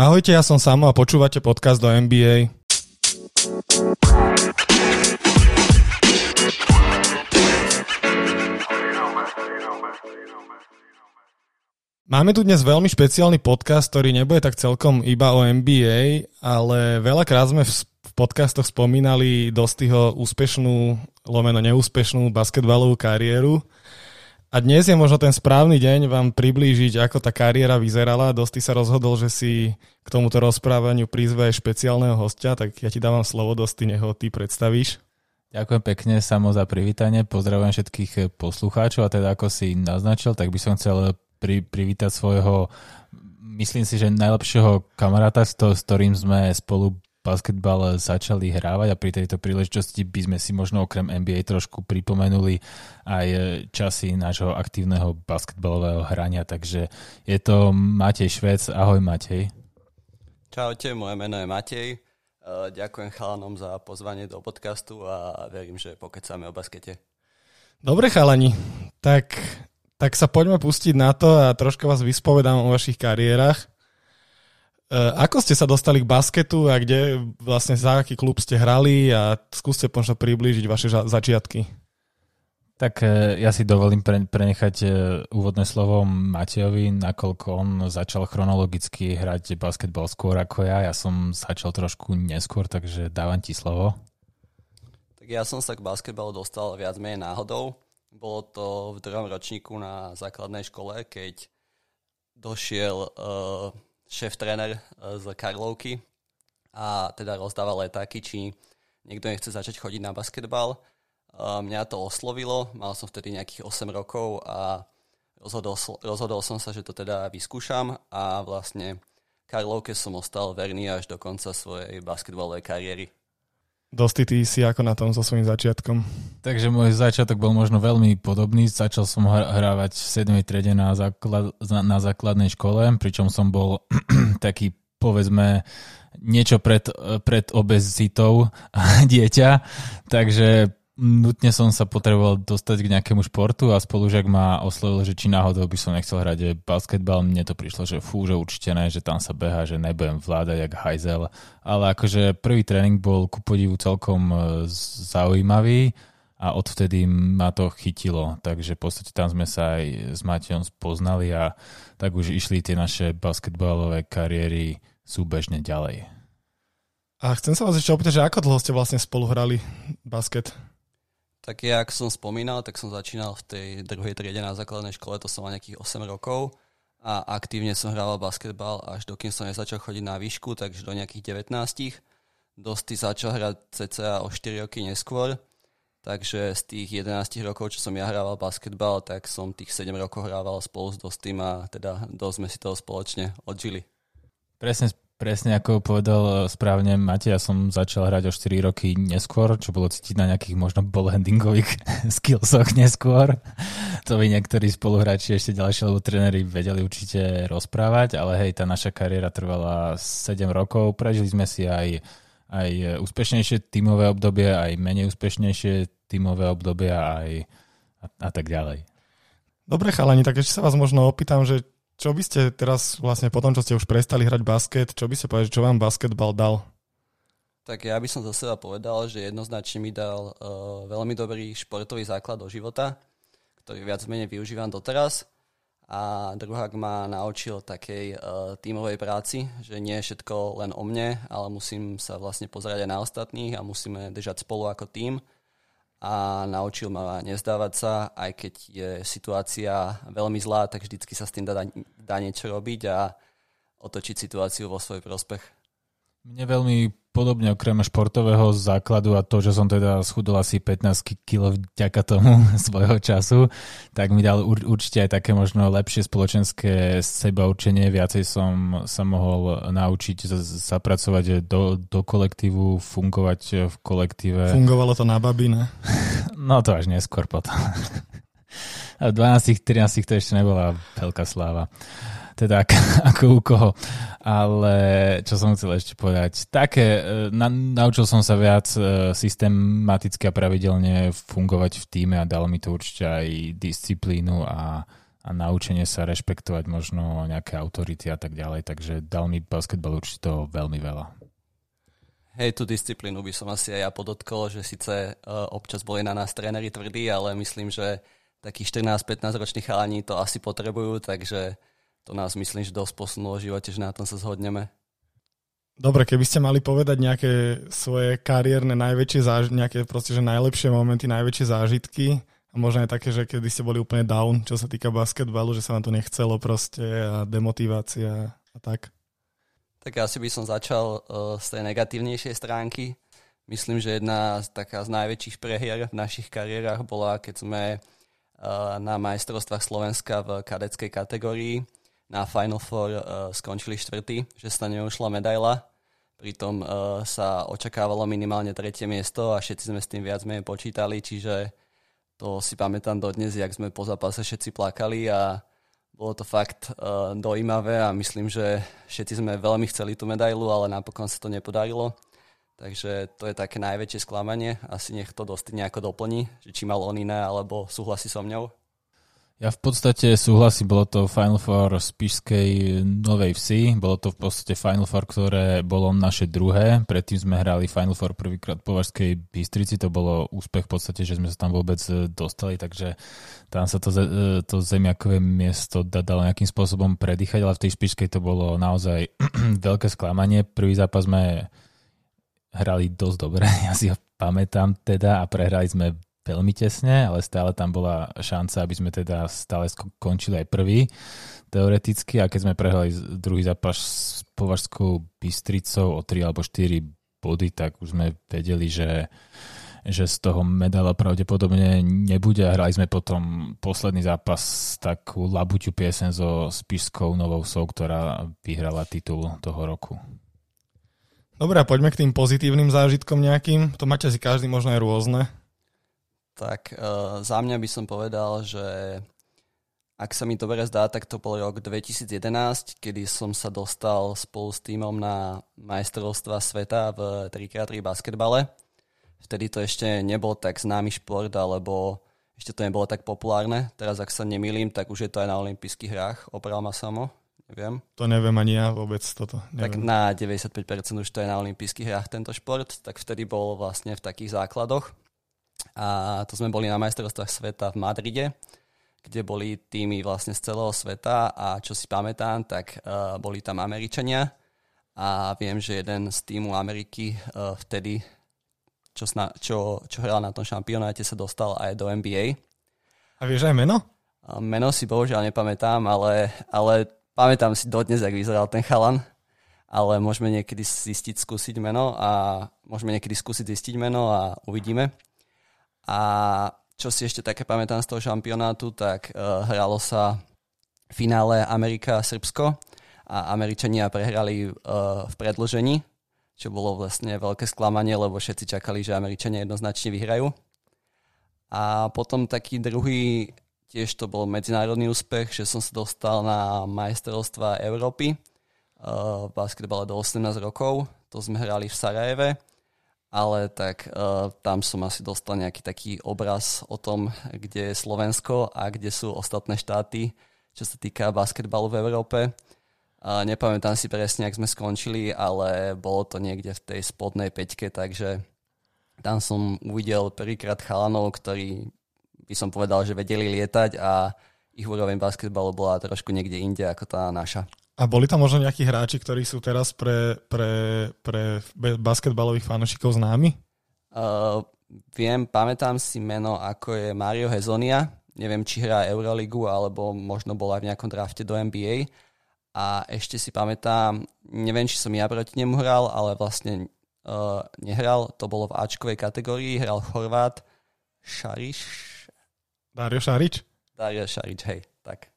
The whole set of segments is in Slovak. Ahojte, ja som Samo a počúvate podcast do NBA. Máme tu dnes veľmi špeciálny podcast, ktorý nebude tak celkom iba o NBA, ale veľakrát sme v podcastoch spomínali Dostyho úspešnú, lomeno neúspešnú basketbalovú kariéru. A dnes je možno ten správny deň vám priblížiť, ako tá kariéra vyzerala. Dosty sa rozhodol, že si k tomuto rozprávaniu prizve špeciálneho hostia, tak ja ti dávam slovo, Dosty, nech ho ty predstavíš. Ďakujem pekne, Samo, za privítanie. Pozdravujem všetkých poslucháčov a teda ako si naznačil, tak by som chcel privítať svojho, myslím si, že najlepšieho kamaráta, s ktorým sme spolu basketbal začali hrávať a pri tejto príležitosti by sme si možno okrem NBA trošku pripomenuli aj časy nášho aktívneho basketbalového hrania, takže je to Matej Švec. Ahoj, Matej. Čaute, moje meno je Matej. Ďakujem chalanom za pozvanie do podcastu a verím, že pokecáme o baskete. Dobre, chalani, tak sa poďme pustiť na to a troška vás vyspovedám o vašich kariérach. Ako ste sa dostali k basketu a kde vlastne za aký klub ste hrali a skúste možno priblížiť vaše začiatky? Tak ja si dovolím prenechať úvodné slovo Matejovi, nakoľko on začal chronologicky hrať basketbal skôr ako ja. Ja som začal trošku neskôr, takže dávam ti slovo. Tak ja som sa k basketbalu dostal viac menej náhodou. Bolo to v druhom ročníku na základnej škole, keď došiel šéf-tréner z Karlovky a teda rozdával letáky, či niekto nechce začať chodiť na basketbal. Mňa to oslovilo, mal som vtedy nejakých 8 rokov a rozhodol som sa, že to teda vyskúšam a vlastne Karlovke som ostal verný až do konca svojej basketbalovej kariéry. Dosty, ty si ako na tom so svojím začiatkom? Takže môj začiatok bol možno veľmi podobný. Začal som hrávať v 7. triede na základnej škole, pričom som bol taký, povedzme, niečo pred obezitou dieťa, takže nutne som sa potreboval dostať k nejakému športu a spolužiak ma oslovil, že či náhodou by som nechcel hrať basketbal. Mne to prišlo, že že určite ne, že tam sa behá, že nebudem vládať jak hajzel. Ale akože prvý tréning bol ku podivu celkom zaujímavý a odvtedy ma to chytilo. Takže v podstate tam sme sa aj s Matejom spoznali a tak už išli tie naše basketbalové kariéry súbežne ďalej. A chcem sa vás ešte opýtať, že ako dlho ste vlastne spolu hrali basket? Tak ja, ako som spomínal, tak som začínal v tej druhej triede na základnej škole, to som mal nejakých 8 rokov a aktívne som hral basketbal až dokým som nezačal chodiť na výšku, takže do nejakých 19. Dosty začal hrať cca o 4 roky neskôr, takže z tých 11 rokov, čo som ja hrával basketbal, tak som tých 7 rokov hrával spolu s Dostym a teda dosť sme si toho spoločne odžili. Presne ako povedal správne Matej, ja som začal hrať o 4 roky neskôr, čo bolo cítiť na nejakých možno ballhandlingových skillsoch neskôr. To by niektorí spoluhráči ešte ďalšie, lebo tréneri vedeli určite rozprávať, ale hej, tá naša kariéra trvala 7 rokov. Prežili sme si aj úspešnejšie tímové obdobie, aj menej úspešnejšie tímové obdobie a tak ďalej. Dobre, chalani, tak ešte sa vás možno opýtam, že čo by ste teraz vlastne po tom, čo ste už prestali hrať basket, čo by ste povedali, čo vám basketbal dal? Tak ja by som za seba povedal, že jednoznačne mi dal veľmi dobrý športový základ do života, ktorý viac menej využívam doteraz. A druhák ma naučil takej tímovej práci, že nie je všetko len o mne, ale musím sa vlastne pozerať aj na ostatných a musíme držať spolu ako tím. A naučil ma nezdávať sa, aj keď je situácia veľmi zlá, tak vždycky sa s tým dá niečo robiť a otočiť situáciu vo svoj prospech. Mne veľmi podobne, okrem športového základu a to, že som teda schudol asi 15 kg vďaka tomu svojho času, tak mi dal určite aj také možno lepšie spoločenské sebaurčenie. Viacej som sa mohol naučiť zapracovať do kolektívu, fungovať v kolektíve. Fungovalo to na babi, ne? No to až neskôr potom. A v 12-13 to ešte nebola veľká sláva. Teda ako u koho. Ale čo som chcel ešte povedať. Také, naučil som sa viac systematicky a pravidelne fungovať v tíme a dal mi to určite aj disciplínu a a naučenie sa rešpektovať možno nejaké autority a tak ďalej. Takže dal mi basketbal určite toho veľmi veľa. Hej, tú disciplínu by som asi aj ja podotkol, že síce občas boli na nás tréneri tvrdí, ale myslím, že takých 14-15 ročných chalani to asi potrebujú, takže to nás myslím, že dosť posunulo v živote, že na tom sa zhodneme. Dobre, keby ste mali povedať nejaké svoje kariérne najväčšie zážitky, nejaké proste, že najlepšie momenty, najväčšie zážitky a možno aj také, že kedy ste boli úplne down, čo sa týka basketbalu, že sa vám to nechcelo proste a demotivácia a tak. Tak asi by som začal z tej negatívnejšej stránky. Myslím, že jedna z najväčších prehier v našich kariérach bola, keď sme na majstrovstvách Slovenska v kadeckej kategórii na Final Four skončili štvrtý, že sa neušla medaila. Pritom sa očakávalo minimálne tretie miesto a všetci sme s tým viac menej počítali, čiže to si pamätám dodnes, jak sme po zápase všetci plakali a bolo to fakt dojímavé a myslím, že všetci sme veľmi chceli tú medailu, ale napokon sa to nepodarilo. Takže to je také najväčšie sklamanie. Asi nech to Dosty nejako doplní, že či mal on iné, alebo súhlasí so mňou. Ja v podstate súhlasím, bolo to Final Four z Spišskej Novej Vsi. Bolo to v podstate Final Four, ktoré bolo naše druhé. Predtým sme hrali Final Four prvýkrát v Považskej Bystrici. To bolo úspech v podstate, že sme sa tam vôbec dostali, takže tam sa to zemiakové miesto dalo nejakým spôsobom predýchať, ale v tej Spišskej to bolo naozaj veľké sklamanie. Prvý zápas sme hrali dosť dobre, ja si ho pamätám teda a prehrali sme veľmi tesne, ale stále tam bola šanca, aby sme teda stále skončili aj prvý teoreticky a keď sme prehrali druhý zápas s Považskou Bystricou o 3 alebo 4 body, tak už sme vedeli, že z toho medaila pravdepodobne nebude. Hrali sme potom posledný zápas takú labuťu piesen so Spišskou Novou Vsou, ktorá vyhrala titul toho roku. Dobre, a poďme k tým pozitívnym zážitkom nejakým. To máte si každý možno aj rôzne. Tak za mňa by som povedal, že ak sa mi dobre zdá, tak to bol rok 2011, kedy som sa dostal spolu s tímom na majstrovstva sveta v 3x3 basketbale. Vtedy to ešte nebol tak známy šport, alebo ešte to nebolo tak populárne. Teraz, ak sa nemýlim, tak už je to aj na olympijských hrách. Oprav ma Samo, neviem. To neviem ani ja vôbec toto. Neviem. Tak na 95% už to je na olympijských hrách tento šport. Tak vtedy bol vlastne v takých základoch. A to sme boli na majstrovstvách sveta v Madride, kde boli týmy vlastne z celého sveta a čo si pamätám, tak boli tam Američania a viem, že jeden z týmu Ameriky vtedy čo hral na tom šampionáte, sa dostal aj do NBA. A vieš aj meno? Meno si bohužiaľ nepamätám, ale pamätám si dodnes, jak vyzeral ten chalan. Ale môžeme niekedy skúsiť meno a uvidíme. A čo si ešte také pamätám z toho šampionátu, tak hralo sa v finále Amerika-Srbsko a Američania prehrali v predĺžení, čo bolo vlastne veľké sklamanie, lebo všetci čakali, že Američania jednoznačne vyhrajú. A potom taký druhý, tiež to bol medzinárodný úspech, že som sa dostal na majstrovstvá Európy v basketbale do 18 rokov. To sme hrali v Sarajeve, ale tak tam som asi dostal nejaký taký obraz o tom, kde je Slovensko a kde sú ostatné štáty, čo sa týka basketbalu v Európe. Nepamätám si presne, ak sme skončili, ale bolo to niekde v tej spodnej päťke, takže tam som uvidel prvýkrát chalanov, ktorí by som povedal, že vedeli lietať a ich úroveň basketbalu bola trošku niekde inde ako tá naša. A boli tam možno nejakí hráči, ktorí sú teraz pre basketbalových fanúšikov známi? Viem, pamätám si meno, ako je Mario Hezonja. Neviem, či hrá Euroligu, alebo možno bola v nejakom drafte do NBA. A ešte si pamätám, neviem, či som ja proti nemu hral, ale vlastne nehral. To bolo v Ačkovej kategórii, hral Chorvát Dario Šarič? Dario Šarič, hej, tak.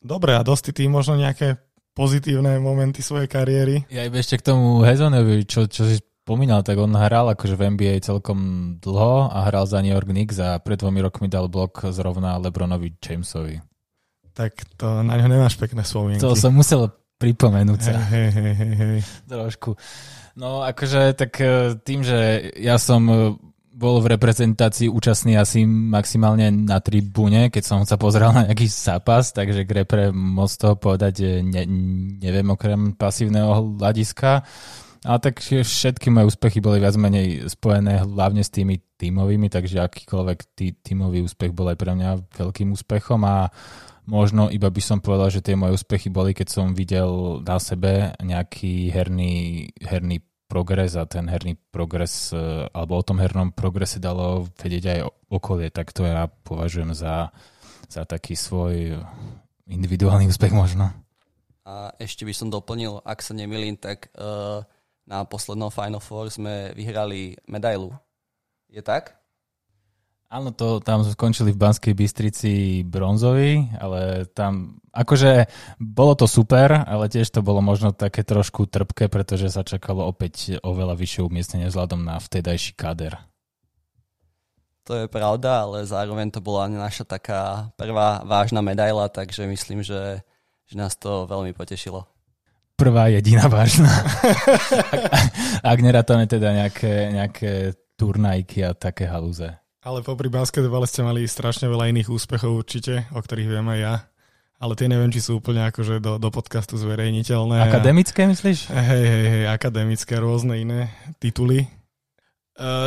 Dobre, a Dosty, ty možno nejaké pozitívne momenty svojej kariéry? Ja iba ešte k tomu Hezonovi, čo si spomínal, tak on hral akože v NBA celkom dlho a hral za New York Knicks a pred 2 rokmi dal blok zrovna Lebronovi Jamesovi. Tak to na ňo nemáš pekné spomienky. To som musel pripomenúť sa. Hej. Trošku. No akože tak tým, že ja som bol v reprezentácii účastný asi maximálne na tribúne, keď som sa pozrel na nejaký zápas, takže k repre moc toho povedať neviem okrem pasívneho hľadiska. A tak všetky moje úspechy boli viac menej spojené hlavne s tými tímovými, takže akýkoľvek tímový úspech bol aj pre mňa veľkým úspechom a možno iba by som povedal, že tie moje úspechy boli, keď som videl na sebe nejaký herný progres a ten herný progres, alebo o tom hernom progrese dalo vedieť aj okolie, tak to ja považujem za taký svoj individuálny úspech možno. A ešte by som doplnil, ak sa nemýlim, tak na poslednom Final Four sme vyhrali medailu. Je tak? Áno, to tam skončili v Banskej Bystrici bronzovi, ale tam akože bolo to super, ale tiež to bolo možno také trošku trpké, pretože sa čakalo opäť oveľa vyššie umiestnenie vzhľadom na vtedajší káder. To je pravda, ale zároveň to bola naša taká prvá vážna medaila, takže myslím, že nás to veľmi potešilo. Prvá jediná vážna. Ak nerátame teda nejaké turnajky a také halúze. Ale popri basketbale ste mali strašne veľa iných úspechov určite, o ktorých viem aj ja. Ale tie neviem, či sú úplne akože do podcastu zverejniteľné. Akademické myslíš? Hej, akademické, rôzne iné tituly.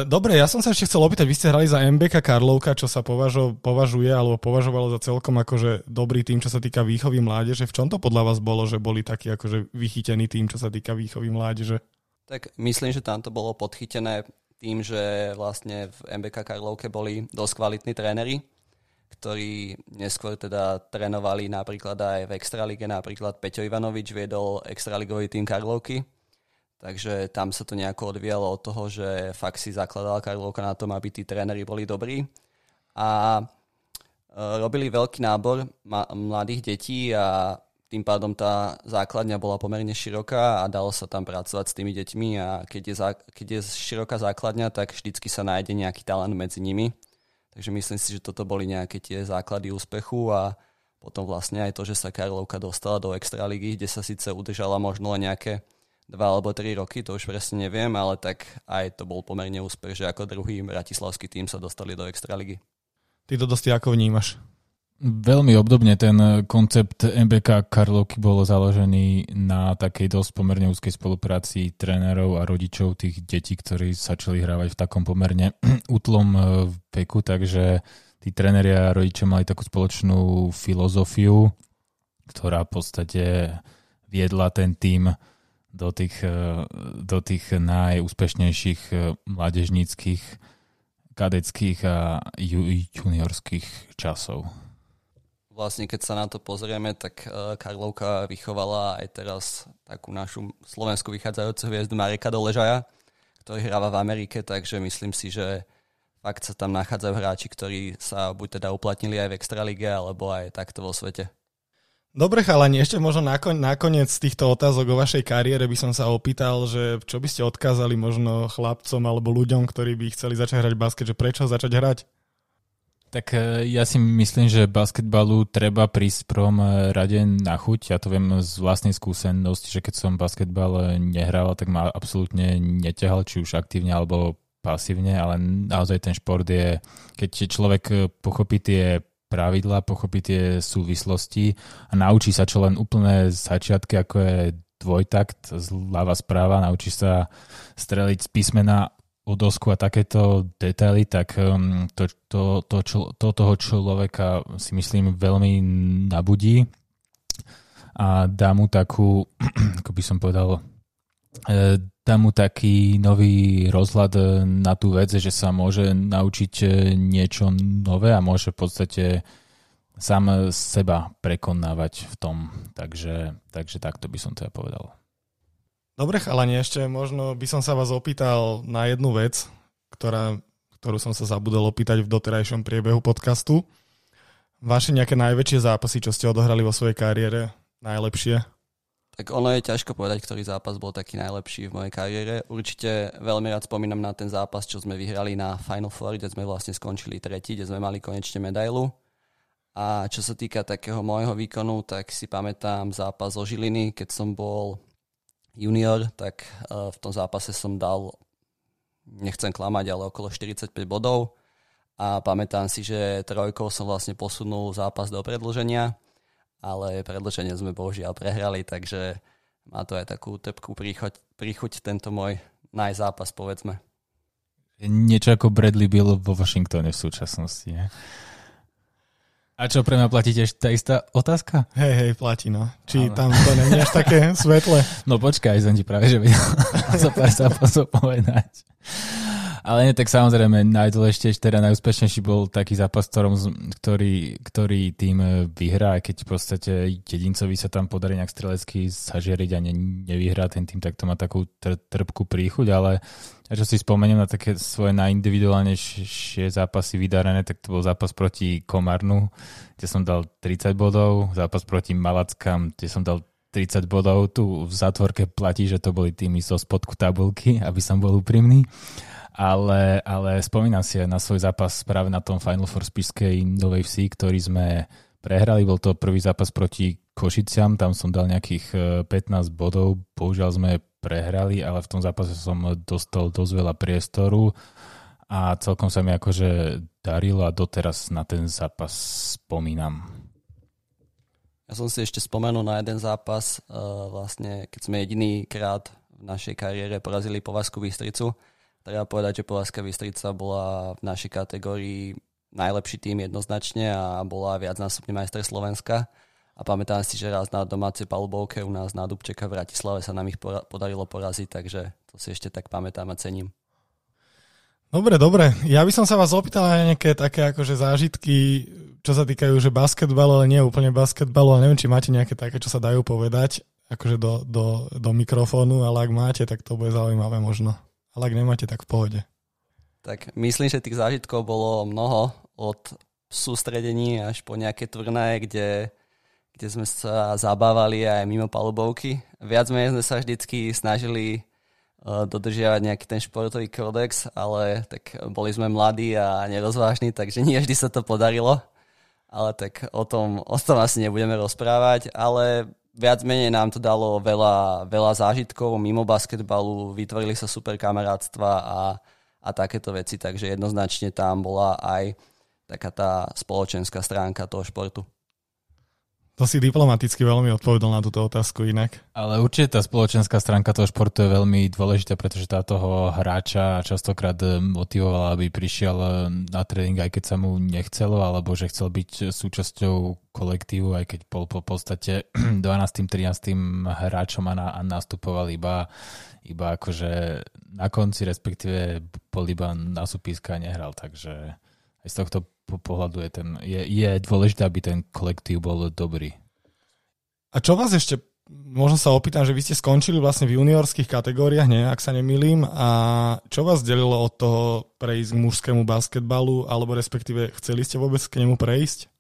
Dobre, ja som sa ešte chcel opýtať, vy ste hrali za MBK Karlovka, čo sa považuje alebo považovalo za celkom akože dobrý tým, čo sa týka výchovy mládeže. V čom to podľa vás bolo, že boli takí akože vychytení tým, čo sa týka výchovy mládeže? Tak myslím, že tam to bolo podchytené tým, že vlastne v MBK Karlovke boli dosť kvalitní tréneri, ktorí neskôr teda trénovali napríklad aj v extralíge, napríklad Peťo Ivanovič viedol extralígový tým Karlovky, takže tam sa to nejako odvíjalo od toho, že fakt si zakladala Karlovka na tom, aby tí tréneri boli dobrí a robili veľký nábor mladých detí a tým pádom tá základňa bola pomerne široká a dalo sa tam pracovať s tými deťmi a keď je široká základňa, tak vždycky sa nájde nejaký talent medzi nimi. Takže myslím si, že toto boli nejaké tie základy úspechu a potom vlastne aj to, že sa Karlovka dostala do extraligy, kde sa síce udržala možno len nejaké 2 alebo 3 roky, to už presne neviem, ale tak aj to bol pomerne úspech, že ako druhý bratislavský tým sa dostali do extraligy. Ty to dosť ako vnímaš? Veľmi obdobne ten koncept MBK Karlovky bol založený na takej dosť pomerne úzkej spolupráci trénerov a rodičov tých detí, ktorí začali hrávať v takom pomerne útlom veku, takže tí tréneri a rodičia mali takú spoločnú filozofiu, ktorá v podstate viedla ten tím do tých najúspešnejších mládežníckych, kadeckých a juniorských časov. Vlastne keď sa na to pozrieme, tak Karlovka vychovala aj teraz takú našu slovenskú vychádzajúcu hviezdu Mareka Doležaja, ktorý hráva v Amerike, takže myslím si, že fakt sa tam nachádzajú hráči, ktorí sa buď teda uplatnili aj v extralíge, alebo aj takto vo svete. Dobre chalani, ešte možno nakoniec týchto otázok o vašej kariére by som sa opýtal, že čo by ste odkázali možno chlapcom alebo ľuďom, ktorí by chceli začať hrať basket, že prečo začať hrať? Tak ja si myslím, že basketbalu treba prísť v prvom rade na chuť. Ja to viem z vlastnej skúsenosti, že keď som basketbal nehral, tak ma absolútne neťahal, či už aktívne alebo pasívne, ale naozaj ten šport je, keď človek pochopí tie pravidlá, pochopí tie súvislosti a naučí sa čo len úplné začiatky, ako je dvojtakt, zľava správa, naučí sa streliť z písmena o dosku a takéto detaily, tak toho človeka si myslím veľmi nabudí a dá mu takú, ako by som povedal, dá mu taký nový rozhľad na tú vec, že sa môže naučiť niečo nové a môže v podstate sám seba prekonávať v tom. Takže takto by som to ja povedal. Dobre chalani, ešte možno by som sa vás opýtal na jednu vec, ktorú som sa zabudol opýtať v doterajšom priebehu podcastu. Vaše nejaké najväčšie zápasy, čo ste odohrali vo svojej kariére, najlepšie? Tak ono je ťažko povedať, ktorý zápas bol taký najlepší v mojej kariére. Určite veľmi rád spomínam na ten zápas, čo sme vyhrali na Final Four, kde sme vlastne skončili tretí, kde sme mali konečne medailu. A čo sa týka takého môjho výkonu, tak si pamätám zápas zo Žiliny, keď som bol junior, tak v tom zápase som dal nechcem klamať, ale okolo 45 bodov. A pamätám si, že trojkou som vlastne posunul zápas do predĺženia, ale predĺženie sme bohužiaľ prehrali, takže má to aj takú trpkú príchuť tento môj najzápas, povedzme. Niečo ako Bradley Beal vo Washingtone v súčasnosti, ne? A čo, pre mňa platí tiež tá istá otázka? Hej, platí, no. Či ale tam to nie je také svetlé? No počkaj, som ti práve, že vedel za pár zápasov povedať. Ale nie, tak samozrejme, najdôležitejšie, teda najúspešnejší bol taký zápas, ktorý tým vyhrá, aj keď v podstate jedincovi sa tam podarí nejak strelecky zažiariť a nevyhrá ten tým, tak to má takú trpkú príchuť, ale čo si spomeniem na také svoje najindividuálnejšie zápasy vydarené, tak to bol zápas proti Komárnu, kde som dal 30 bodov, zápas proti Malackám, kde som dal 30 bodov, tu v zátvorke platí, že to boli týmy zo spodku tabulky, aby som bol úprimný. Ale spomínam si aj na svoj zápas práve na tom Final Four Spišskej Novej Vsi, ktorý sme prehrali. Bol to prvý zápas proti Košiciam, tam som dal nejakých 15 bodov. Bohužiaľ sme prehrali, ale v tom zápase som dostal dosť veľa priestoru a celkom sa mi akože darilo a doteraz na ten zápas spomínam. Ja som si ešte spomenul na jeden zápas, vlastne keď sme jedinýkrát v našej kariére porazili Považskú Bystricu. Treba povedať, že Považská Bystrica bola v našej kategórii najlepší tým jednoznačne a bola viacnásobný majster Slovenska. A pamätám si, že raz na domácej palubovke u nás na Dubčeka v Bratislave sa nám ich podarilo poraziť, takže to si ešte tak pamätám a cením. Dobre. Ja by som sa vás opýtal aj nejaké také akože zážitky, čo sa týkajú že basketbalu, ale nie úplne basketbalu. A neviem, či máte nejaké také, čo sa dajú povedať akože do mikrofónu, ale ak máte, tak to bude zaujímavé možno. Ale ak nemáte, tak v pohode. Tak myslím, že tých zážitkov bolo mnoho, od sústredení až po nejaké turnaje, kde sme sa zabávali aj mimo palubovky. Viac menej sme sa vždycky snažili dodržiavať nejaký ten športový kódex, ale tak boli sme mladí a nerozvážni, takže nie vždy sa to podarilo. Ale tak o tom asi nebudeme rozprávať, ale viac menej nám to dalo veľa zážitkov mimo basketbalu, vytvorili sa super kamarátstva a takéto veci, takže jednoznačne tam bola aj taká tá spoločenská stránka toho športu. To si diplomaticky veľmi odpovedal na túto otázku inak. Ale určite tá spoločenská stránka toho športu je veľmi dôležitá, pretože tá toho hráča častokrát motivovala, aby prišiel na tréning, aj keď sa mu nechcelo, alebo že chcel byť súčasťou kolektívu, aj keď bol po podstate 12. 13. hráčom a nastupoval iba akože na konci, respektíve bol iba na súpiska a nehral, takže aj z tohto pohľadu je dôležité, aby ten kolektív bol dobrý. A čo vás ešte, možno sa opýtam, že vy ste skončili vlastne v juniorských kategóriách, nie, ak sa nemýlim, a čo vás delilo od toho prejsť k mužskému basketbalu, alebo respektíve chceli ste vôbec k nemu prejsť?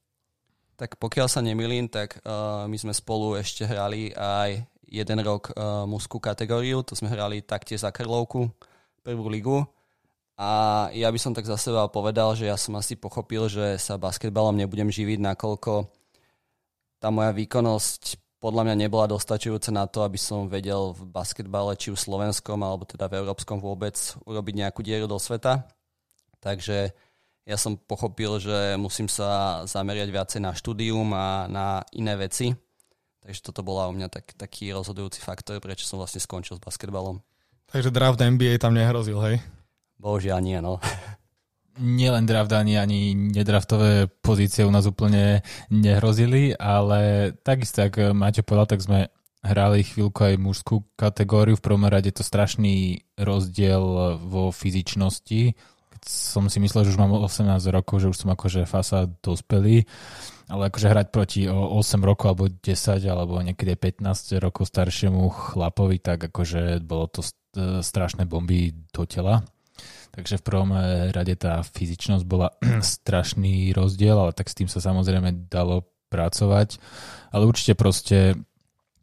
Tak pokiaľ sa nemýlim, tak my sme spolu ešte hrali aj jeden rok mužskú kategóriu, to sme hrali taktiež za Karlovku, prvú ligu. A ja by som tak za seba povedal, že ja som asi pochopil, že sa basketbalom nebudem živiť, nakoľko tá moja výkonnosť podľa mňa nebola dostačujúca na to, aby som vedel v basketbale, či v slovenskom, alebo teda v európskom vôbec, urobiť nejakú dieru do sveta. Takže ja som pochopil, že musím sa zameriať viacej na štúdium a na iné veci. Takže toto bola u mňa taký rozhodujúci faktor, prečo som vlastne skončil s basketbalom. Takže draft NBA tam nehrozil, hej? Bohužiaľ nie, no. Nielen draft ani nedraftové pozície u nás úplne nehrozili, ale takisto, ak Maťo povedal, tak sme hrali chvíľku aj mužskú kategóriu. V prvom rade je to strašný rozdiel vo fyzičnosti. Keď som si myslel, že už mám 18 rokov, že už som akože fasa dospelý, ale akože hrať proti 8 rokov alebo 10 alebo niekedy 15 rokov staršiemu chlapovi, tak akože bolo to strašné bomby do tela. Takže v prvom rade tá fyzičnosť bola strašný rozdiel, ale tak s tým sa samozrejme dalo pracovať. Ale určite proste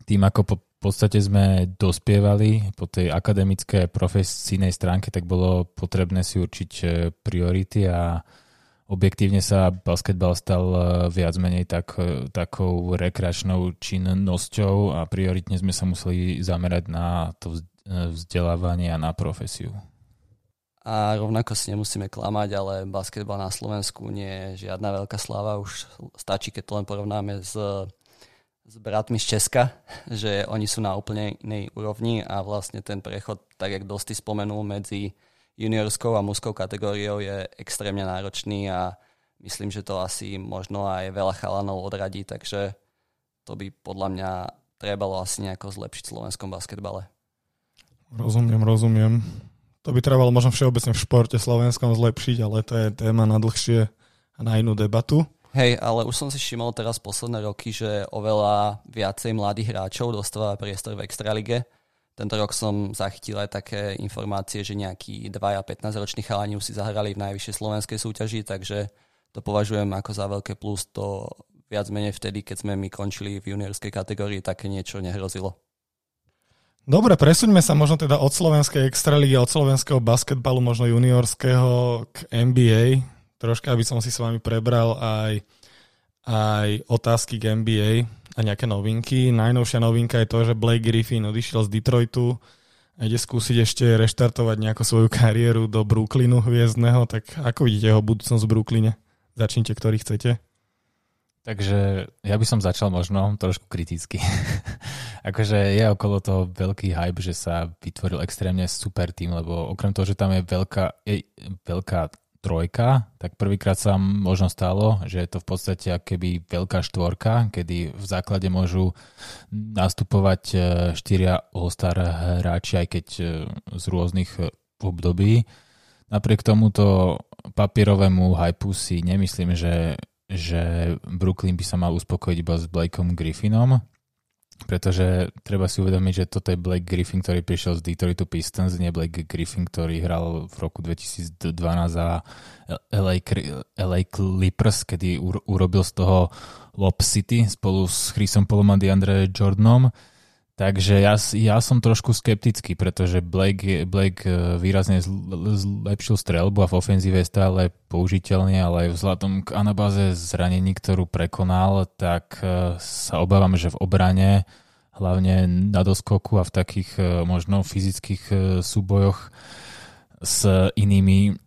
tým, ako v podstate sme dospievali po tej akademické profesijnej stránke, tak bolo potrebné si určiť priority a objektívne sa basketbal stal viac menej takou rekreačnou činnosťou a prioritne sme sa museli zamerať na to vzdelávanie a na profesiu. a rovnako si nemusíme klamať, ale basketbal na Slovensku nie je žiadna veľká sláva. Už stačí, keď to len porovnáme s bratmi z Česka, že oni sú na úplne inej úrovni a vlastne ten prechod, tak jak Dosty spomenul, medzi juniorskou a mužskou kategóriou je extrémne náročný a myslím, že to asi možno aj veľa chalanov odradí, takže to by podľa mňa trebalo asi nejako zlepšiť v slovenskom basketbale. Rozumiem. To by trebalo možno všeobecne v športe slovenskom zlepšiť, ale to je téma na dlhšie a na inú debatu. Hej, ale už som si všimol teraz posledné roky, že oveľa viacej mladých hráčov dostáva priestor v extralige. Tento rok som zachytil aj také informácie, že nejakí 2 a 15 roční chalani už si zahrali v najvyššej slovenskej súťaži, takže to považujem ako za veľké plus. To viac menej vtedy, keď sme my končili v juniorskej kategórii, také niečo nehrozilo. Dobre, presuňme sa možno teda od slovenskej extraligy, od slovenského basketbalu, možno juniorského, k NBA. Troška by som si s vami prebral aj otázky k NBA a nejaké novinky. Najnovšia novinka je to, že Blake Griffin odišiel z Detroitu a ide skúsiť ešte reštartovať nejakú svoju kariéru do Brooklynu hviezdneho. Tak ako vidíte jeho budúcnosť v Brooklyne? Začnite, ktorý chcete. Takže ja by som začal možno trošku kriticky. Akože je okolo toho veľký hype, že sa vytvoril extrémne super tým, lebo okrem toho, že tam je veľká trojka, tak prvýkrát sa možno stalo, že je to v podstate akoby veľká štvorka, kedy v základe môžu nastupovať 4 all-star hráči, aj keď z rôznych období. Napriek tomuto papierovému hypu si nemyslím, že Brooklyn by sa mal uspokojiť iba s Blakeom Griffinom, pretože treba si uvedomiť, že toto je Blake Griffin, ktorý prišiel z Detroitu Pistons, nie Blake Griffin, ktorý hral v roku 2012 za LA Clippers, kedy urobil z toho Lob City spolu s Chrisom Paulom a Deandre Jordanom. Takže ja som trošku skeptický, pretože Blake výrazne zlepšil strelbu a v ofenzíve je stále použiteľný, ale vzhľadom k anabáze zranení, ktorú prekonal, tak sa obávam, že v obrane, hlavne na doskoku a v takých možno fyzických súbojoch s inými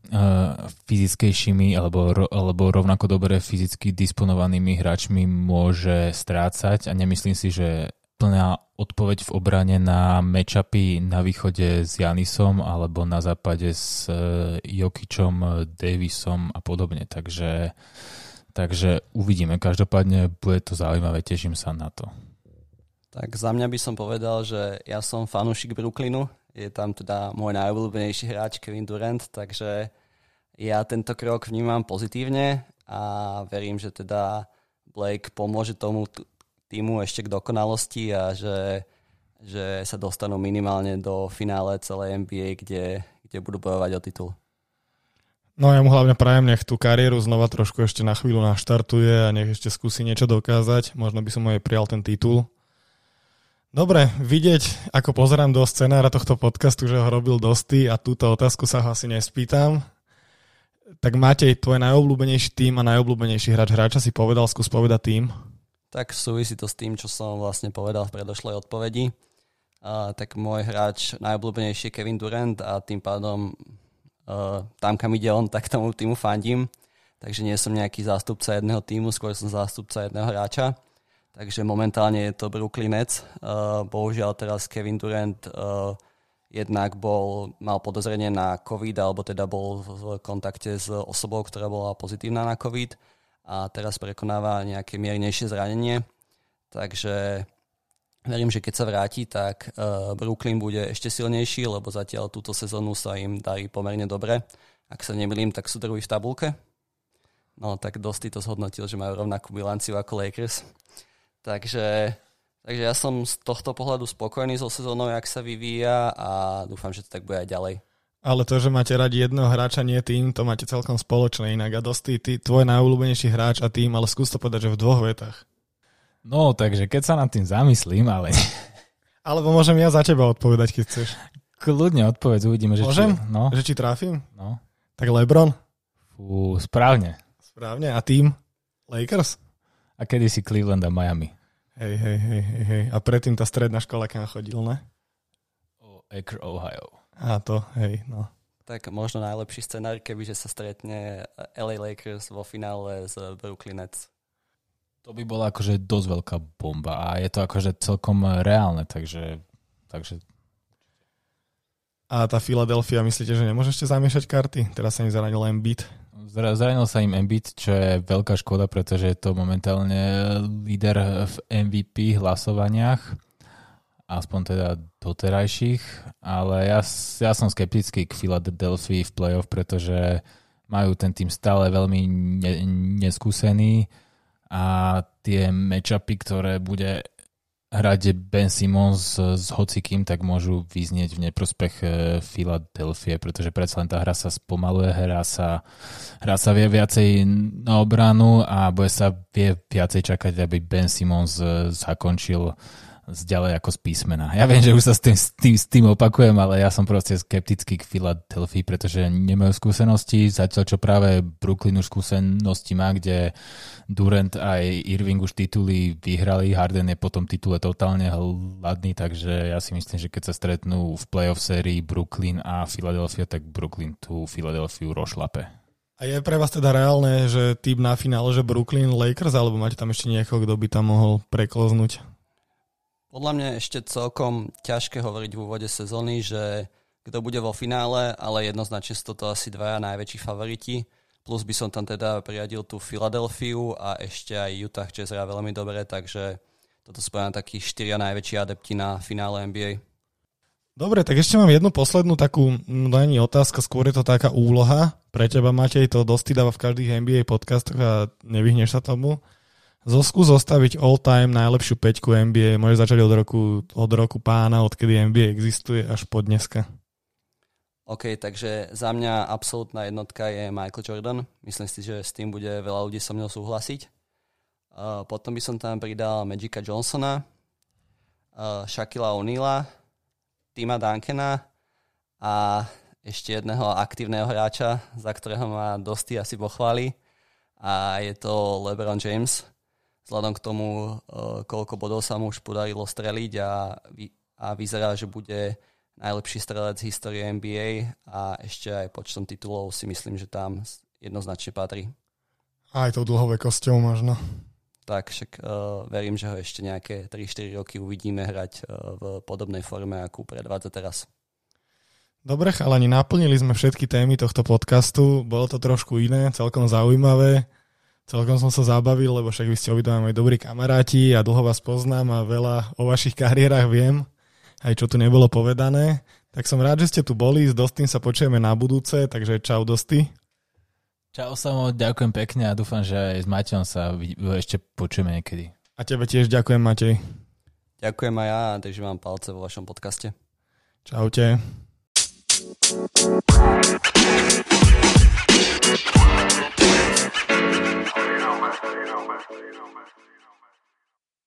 fyzickejšími alebo rovnako dobre fyzicky disponovanými hráčmi môže strácať a nemyslím si, že plná odpoveď v obrane na matchupy na východe s Janisom alebo na západe s Jokičom, Davisom a podobne. Takže uvidíme. Každopádne bude to zaujímavé. Teším sa na to. Tak za mňa by som povedal, že ja som fanúšik Brooklynu. Je tam teda môj najobľúbenejší hráč Kevin Durant, takže ja tento krok vnímam pozitívne a verím, že teda Blake pomôže tomu týmu ešte k dokonalosti a že sa dostanú minimálne do finále celej NBA, kde budú bojovať o titul. No ja mu hlavne prajem, nech tú kariéru znova trošku ešte na chvíľu naštartuje a nech ešte skúsi niečo dokázať. Možno by som mu aj prijal ten titul. Dobre, vidieť, ako pozerám do scenára tohto podcastu, že ho robil Dosty a túto otázku sa ho asi nespýtam. Tak Matej, tvoj najobľúbenejší tým a najobľúbenejší hráča si povedal, skús povedať tým. Tak súvisí to s tým, čo som vlastne povedal v predošlej odpovedi. Tak môj hráč najobľúbenejší je Kevin Durant a tým pádom tam, kam ide on, tak tomu týmu fandím. Takže nie som nejaký zástupca jedného týmu, skôr som zástupca jedného hráča. Takže momentálne je to Brooklyn Nets. Bohužiaľ teraz Kevin Durant jednak mal podozrenie na COVID, alebo teda bol v kontakte s osobou, ktorá bola pozitívna na COVID. A teraz prekonáva nejaké miernejšie zranenie. Takže verím, že keď sa vráti, tak Brooklyn bude ešte silnejší, lebo zatiaľ túto sezónu sa im darí pomerne dobre. Ak sa nemýlim, tak sú druhí v tabulke. No tak Dosty to zhodnotil, že majú rovnakú bilanciu ako Lakers. Takže ja som z tohto pohľadu spokojný so sezónou, jak sa vyvíja a dúfam, že to tak bude aj ďalej. Ale to, že máte radi jedného hráča, nie tým, to máte celkom spoločné inak. A Dosty, ty tvoj najobľúbenejší hráč a tým, ale skús to povedať, že v 2 vetách. No, takže keď sa nad tým zamyslím, ale... Alebo môžem ja za teba odpovedať, keď chceš. Kľudne odpovedz, uvidíme, že môžem? Či... No. Že či tráfim? No. Tak LeBron? Fú, správne. A tým? Lakers? A kedysi Cleveland a Miami. Hej. A predtým tá stredná škola, kam chodil, ne? Akron, Ohio. A to, hej, no. Tak možno najlepší scenár, kebyže sa stretne LA Lakers vo finále s Brooklyn Nets. To by bola akože dosť veľká bomba a je to akože celkom reálne, takže... A tá Philadelphia, myslíte, že nemôže ešte zamiešať karty? Teraz sa im zranil Embiid. Zranil sa im Embiid, čo je veľká škoda, pretože je to momentálne líder v MVP hlasovaniach, aspoň teda doterajších, ale ja som skeptický k Philadelphia v playoff, pretože majú ten tým stále veľmi neskúsený a tie matchupy, ktoré bude hrať Ben Simmons s hocikým, tak môžu vyznieť v neprospech Philadelphie, pretože predsa len tá hra sa spomaluje, hra sa vie viacej na obranu a bude sa vie viacej čakať, aby Ben Simmons zakončil zďalej ako z písmena. Ja viem, že už sa s tým opakujem, ale ja som proste skeptický k Philadelphii, pretože nemajú skúsenosti, zatiaľ čo práve Brooklyn už skúsenosti má, kde Durant aj Irving už tituly vyhrali, Harden je po tom titule totálne hladný, takže ja si myslím, že keď sa stretnú v playoff sérii Brooklyn a Philadelphia, tak Brooklyn tú Philadelphiu rošlape. A je pre vás teda reálne, že typ na finále, že Brooklyn Lakers, alebo máte tam ešte niekoho, kto by tam mohol preklznúť? Podľa mňa ešte celkom ťažké hovoriť v úvode sezóny, že kto bude vo finále, ale jednoznačne sú toto asi dvaja najväčší favoriti. Plus by som tam teda priradil tú Filadelfiu a ešte aj Utah, čo je veľmi dobre, takže toto spomínam takí štyria najväčší adepti na finále NBA. Dobre, tak ešte mám jednu poslednú takú, no ani otázka, skôr je to taká úloha. Pre teba, Matej, to Dosty dáva v každých NBA podcastoch a nevyhneš sa tomu. Skús zostaviť all-time najlepšiu päťku NBA. Môžeš začať od roku pána, odkedy NBA existuje až po dneska. OK, takže za mňa absolútna jednotka je Michael Jordan. Myslím si, že s tým bude veľa ľudí so mnou súhlasiť. Potom by som tam pridal Magica Johnsona, Shaquille'a O'Neala, Tima Duncana a ešte jedného aktívneho hráča, za ktorého ma Dosty asi pochváli. A je to Lebron James. Vzhľadom k tomu, koľko bodov sa mu už podarilo streliť a vyzerá, že bude najlepší strelec histórie NBA a ešte aj počtom titulov si myslím, že tam jednoznačne patrí. Aj tou dlhovekosťou možno. Tak, však verím, že ho ešte nejaké 3-4 roky uvidíme hrať v podobnej forme, akú predvádza teraz. Dobre, chalani, naplnili sme všetky témy tohto podcastu. Bolo to trošku iné, celkom zaujímavé. Celkom som sa zabavil, lebo však vy ste obidva moji dobrí kamaráti a dlho vás poznám a veľa o vašich kariérach viem, aj čo tu nebolo povedané. Tak som rád, že ste tu boli, s Dostym sa počujeme na budúce, takže čau Dosty. Čau Samo, ďakujem pekne a dúfam, že aj s Matejom sa ešte počujeme niekedy. A tebe tiež ďakujem, Matej. Ďakujem aj ja, takže mám palce vo vašom podcaste. Čaute. You know, man.